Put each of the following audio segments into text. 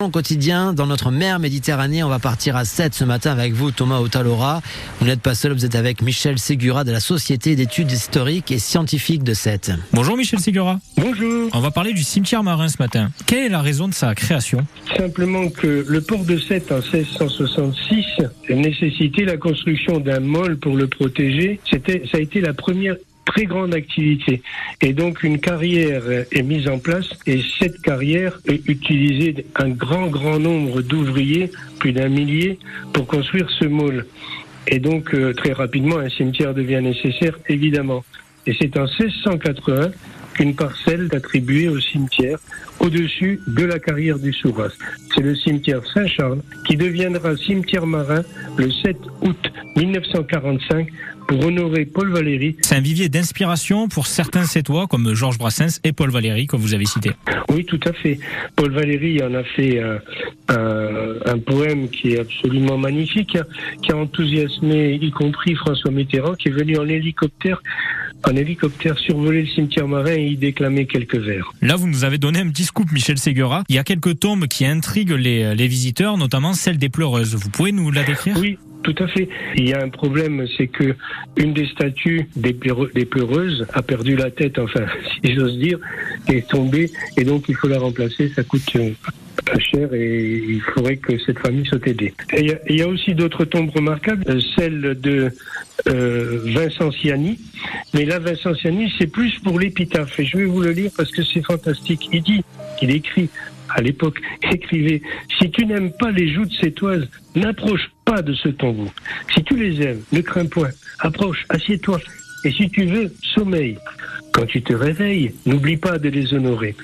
Au quotidien, dans notre mer Méditerranée, on va partir à Sète ce matin avec vous, Thomas Otalora. Vous n'êtes pas seul, vous êtes avec Michel Segura de la Société d'études historiques et scientifiques de Sète. Bonjour Michel Segura. Bonjour. On va parler du cimetière marin ce matin. Quelle est la raison de sa création ? Simplement que le port de Sète en 1666 nécessitait la construction d'un mole pour le protéger. Ça a été la première très grande activité. Et donc, une carrière est mise en place et cette carrière utilisait un grand nombre d'ouvriers, plus d'un millier, pour construire ce môle. Et donc, très rapidement, un cimetière devient nécessaire, évidemment. Et c'est en 1680 qu'une parcelle est attribuée au cimetière au-dessus de la carrière du Souras. C'est le cimetière Saint-Charles qui deviendra cimetière marin le 7 août 1945 pour honorer Paul Valéry. C'est un vivier d'inspiration pour certains Sétois comme Georges Brassens et Paul Valéry comme vous avez cité. Oui, tout à fait. Paul Valéry en a fait un poème qui est absolument magnifique, qui a enthousiasmé y compris François Mitterrand qui est venu en hélicoptère survoler le cimetière marin et y déclamer quelques vers. Là, vous nous avez donné un petit scoop, Michel Segura. Il y a quelques tombes qui intriguent les visiteurs, notamment celle des pleureuses. Vous pouvez nous la décrire ? Oui. Tout à fait. Il y a un problème, c'est que une des statues des pleureuses a perdu la tête, enfin, si j'ose dire, est tombée, et donc il faut la remplacer, ça coûte cher et il faudrait que cette famille soit aidée. Il y a aussi d'autres tombes remarquables, celle de Vincent Ciani, mais là, Vincent Ciani, c'est plus pour l'épitaphe, et je vais vous le lire parce que c'est fantastique. Il écrit, à l'époque, écrivait « Si tu n'aimes pas les joutes sétoises, n'approche pas de ce tombeau. Si tu les aimes, ne crains point. Approche, assieds-toi. Et si tu veux, sommeille. Quand tu te réveilles, n'oublie pas de les honorer. »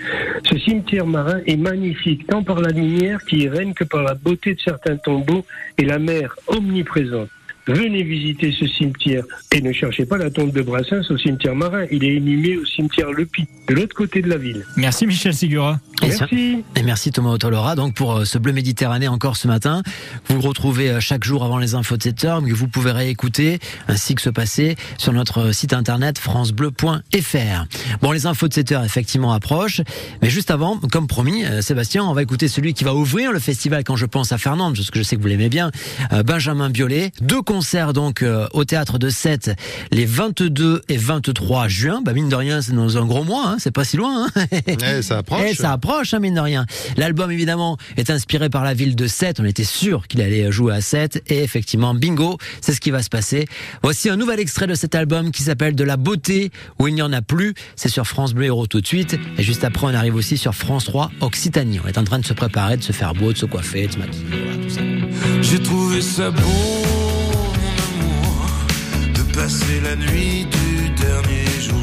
Ce cimetière marin est magnifique, tant par la lumière qui y règne que par la beauté de certains tombeaux et la mer omniprésente. Venez visiter ce cimetière et ne cherchez pas la tombe de Brassens au cimetière marin. Il est inhumé au cimetière Le Py, de l'autre côté de la ville. Merci Michel Segura. Merci. Et merci Thomas Otalora donc pour ce Bleu Méditerranée encore ce matin. Vous le retrouvez chaque jour avant les infos de 7h, mais vous pouvez réécouter ainsi que ce passé sur notre site internet francebleu.fr. Bon, les infos de 7h effectivement approchent, mais juste avant, comme promis, Sébastien, on va écouter celui qui va ouvrir le festival Quand je pense à Fernande, parce que je sais que vous l'aimez bien, Benjamin Biollet. Deux concerts donc au théâtre de Sète les 22 et 23 juin. Bah, mine de rien, c'est dans un gros mois, hein, c'est pas si loin. Hein. Et ça approche. Et ça approche, hein, mine de rien. L'album, évidemment, est inspiré par la ville de Sète. On était sûr qu'il allait jouer à Sète. Et effectivement, bingo, c'est ce qui va se passer. Voici un nouvel extrait de cet album qui s'appelle De la beauté où il n'y en a plus. C'est sur France Bleu Hérault tout de suite. Et juste après, on arrive aussi sur France 3 Occitanie. On est en train de se préparer, de se faire beau, de se coiffer, de se maquiller. Voilà, tout ça. J'ai trouvé ça beau. Passer la nuit du dernier jour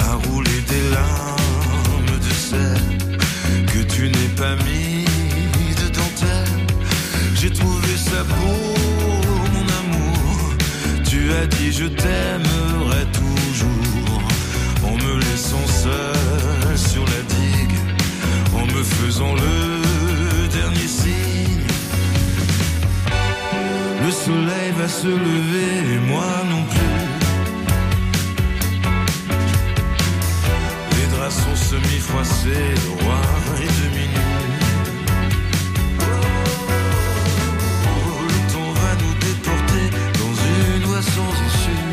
à rouler des larmes de sel que tu n'es pas mis de dentelle. J'ai trouvé ça beau, mon amour. Tu as dit je t'aimerai toujours en me laissant seul sur la digue, en me faisant le dernier signe. Le soleil va se lever et moi non plus. Les draps sont semi-froissés, le roi est de minuit. Oh, le temps va nous déporter dans une voie sans issue.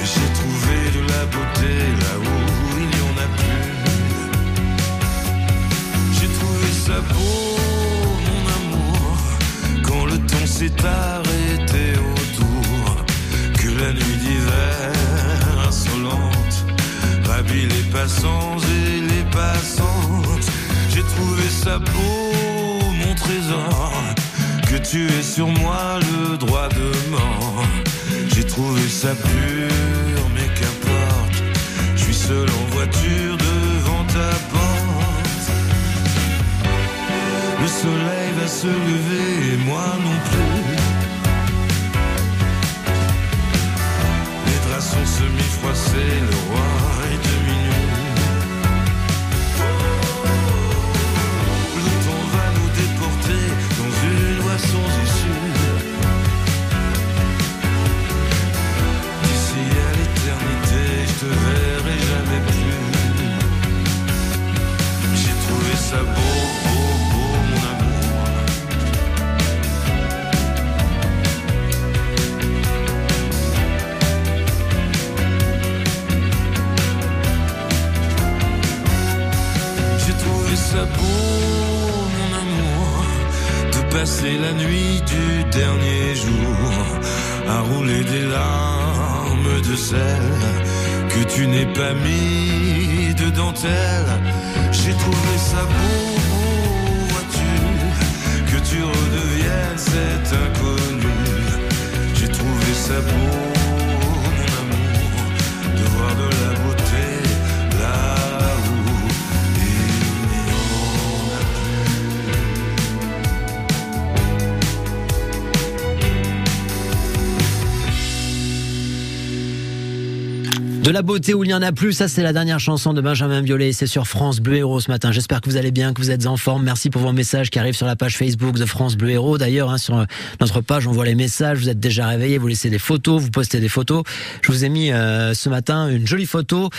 Et j'ai trouvé de la beauté là où il n'y en a plus. J'ai trouvé ça beau. C'est arrêté autour que la nuit d'hiver insolente rhabille les passants et les passantes. J'ai trouvé ça beau, mon trésor, que tu aies sur moi le droit de mort. J'ai trouvé ça pur, mais qu'importe, je suis seul en voiture devant ta porte. Le soleil va se lever et moi non plus. Les draps sont semi-froissés, le roi est de minuit. Le temps va nous déporter dans une loi sans issue. D'ici à l'éternité, je te verrai jamais plus. ça beau, beau, beau mon amour. J'ai trouvé ça beau mon amour, de passer la nuit du dernier jour à rouler des larmes de sel que tu n'es pas mis de dentelle. J'ai trouvé ça beau, beau, vois-tu, que tu redeviennes cet inconnu. J'ai trouvé ça beau, mon amour, de voir de la beauté là où il n'y en a plus. De la beauté où il n'y en a plus, ça c'est la dernière chanson de Benjamin Biollet, c'est sur France Bleu Hérault ce matin. J'espère que vous allez bien, que vous êtes en forme. Merci pour vos messages qui arrivent sur la page Facebook de France Bleu Hérault. D'ailleurs, sur notre page, on voit les messages. Vous êtes déjà réveillés, vous laissez des photos, vous postez des photos. Je vous ai mis ce matin une jolie photo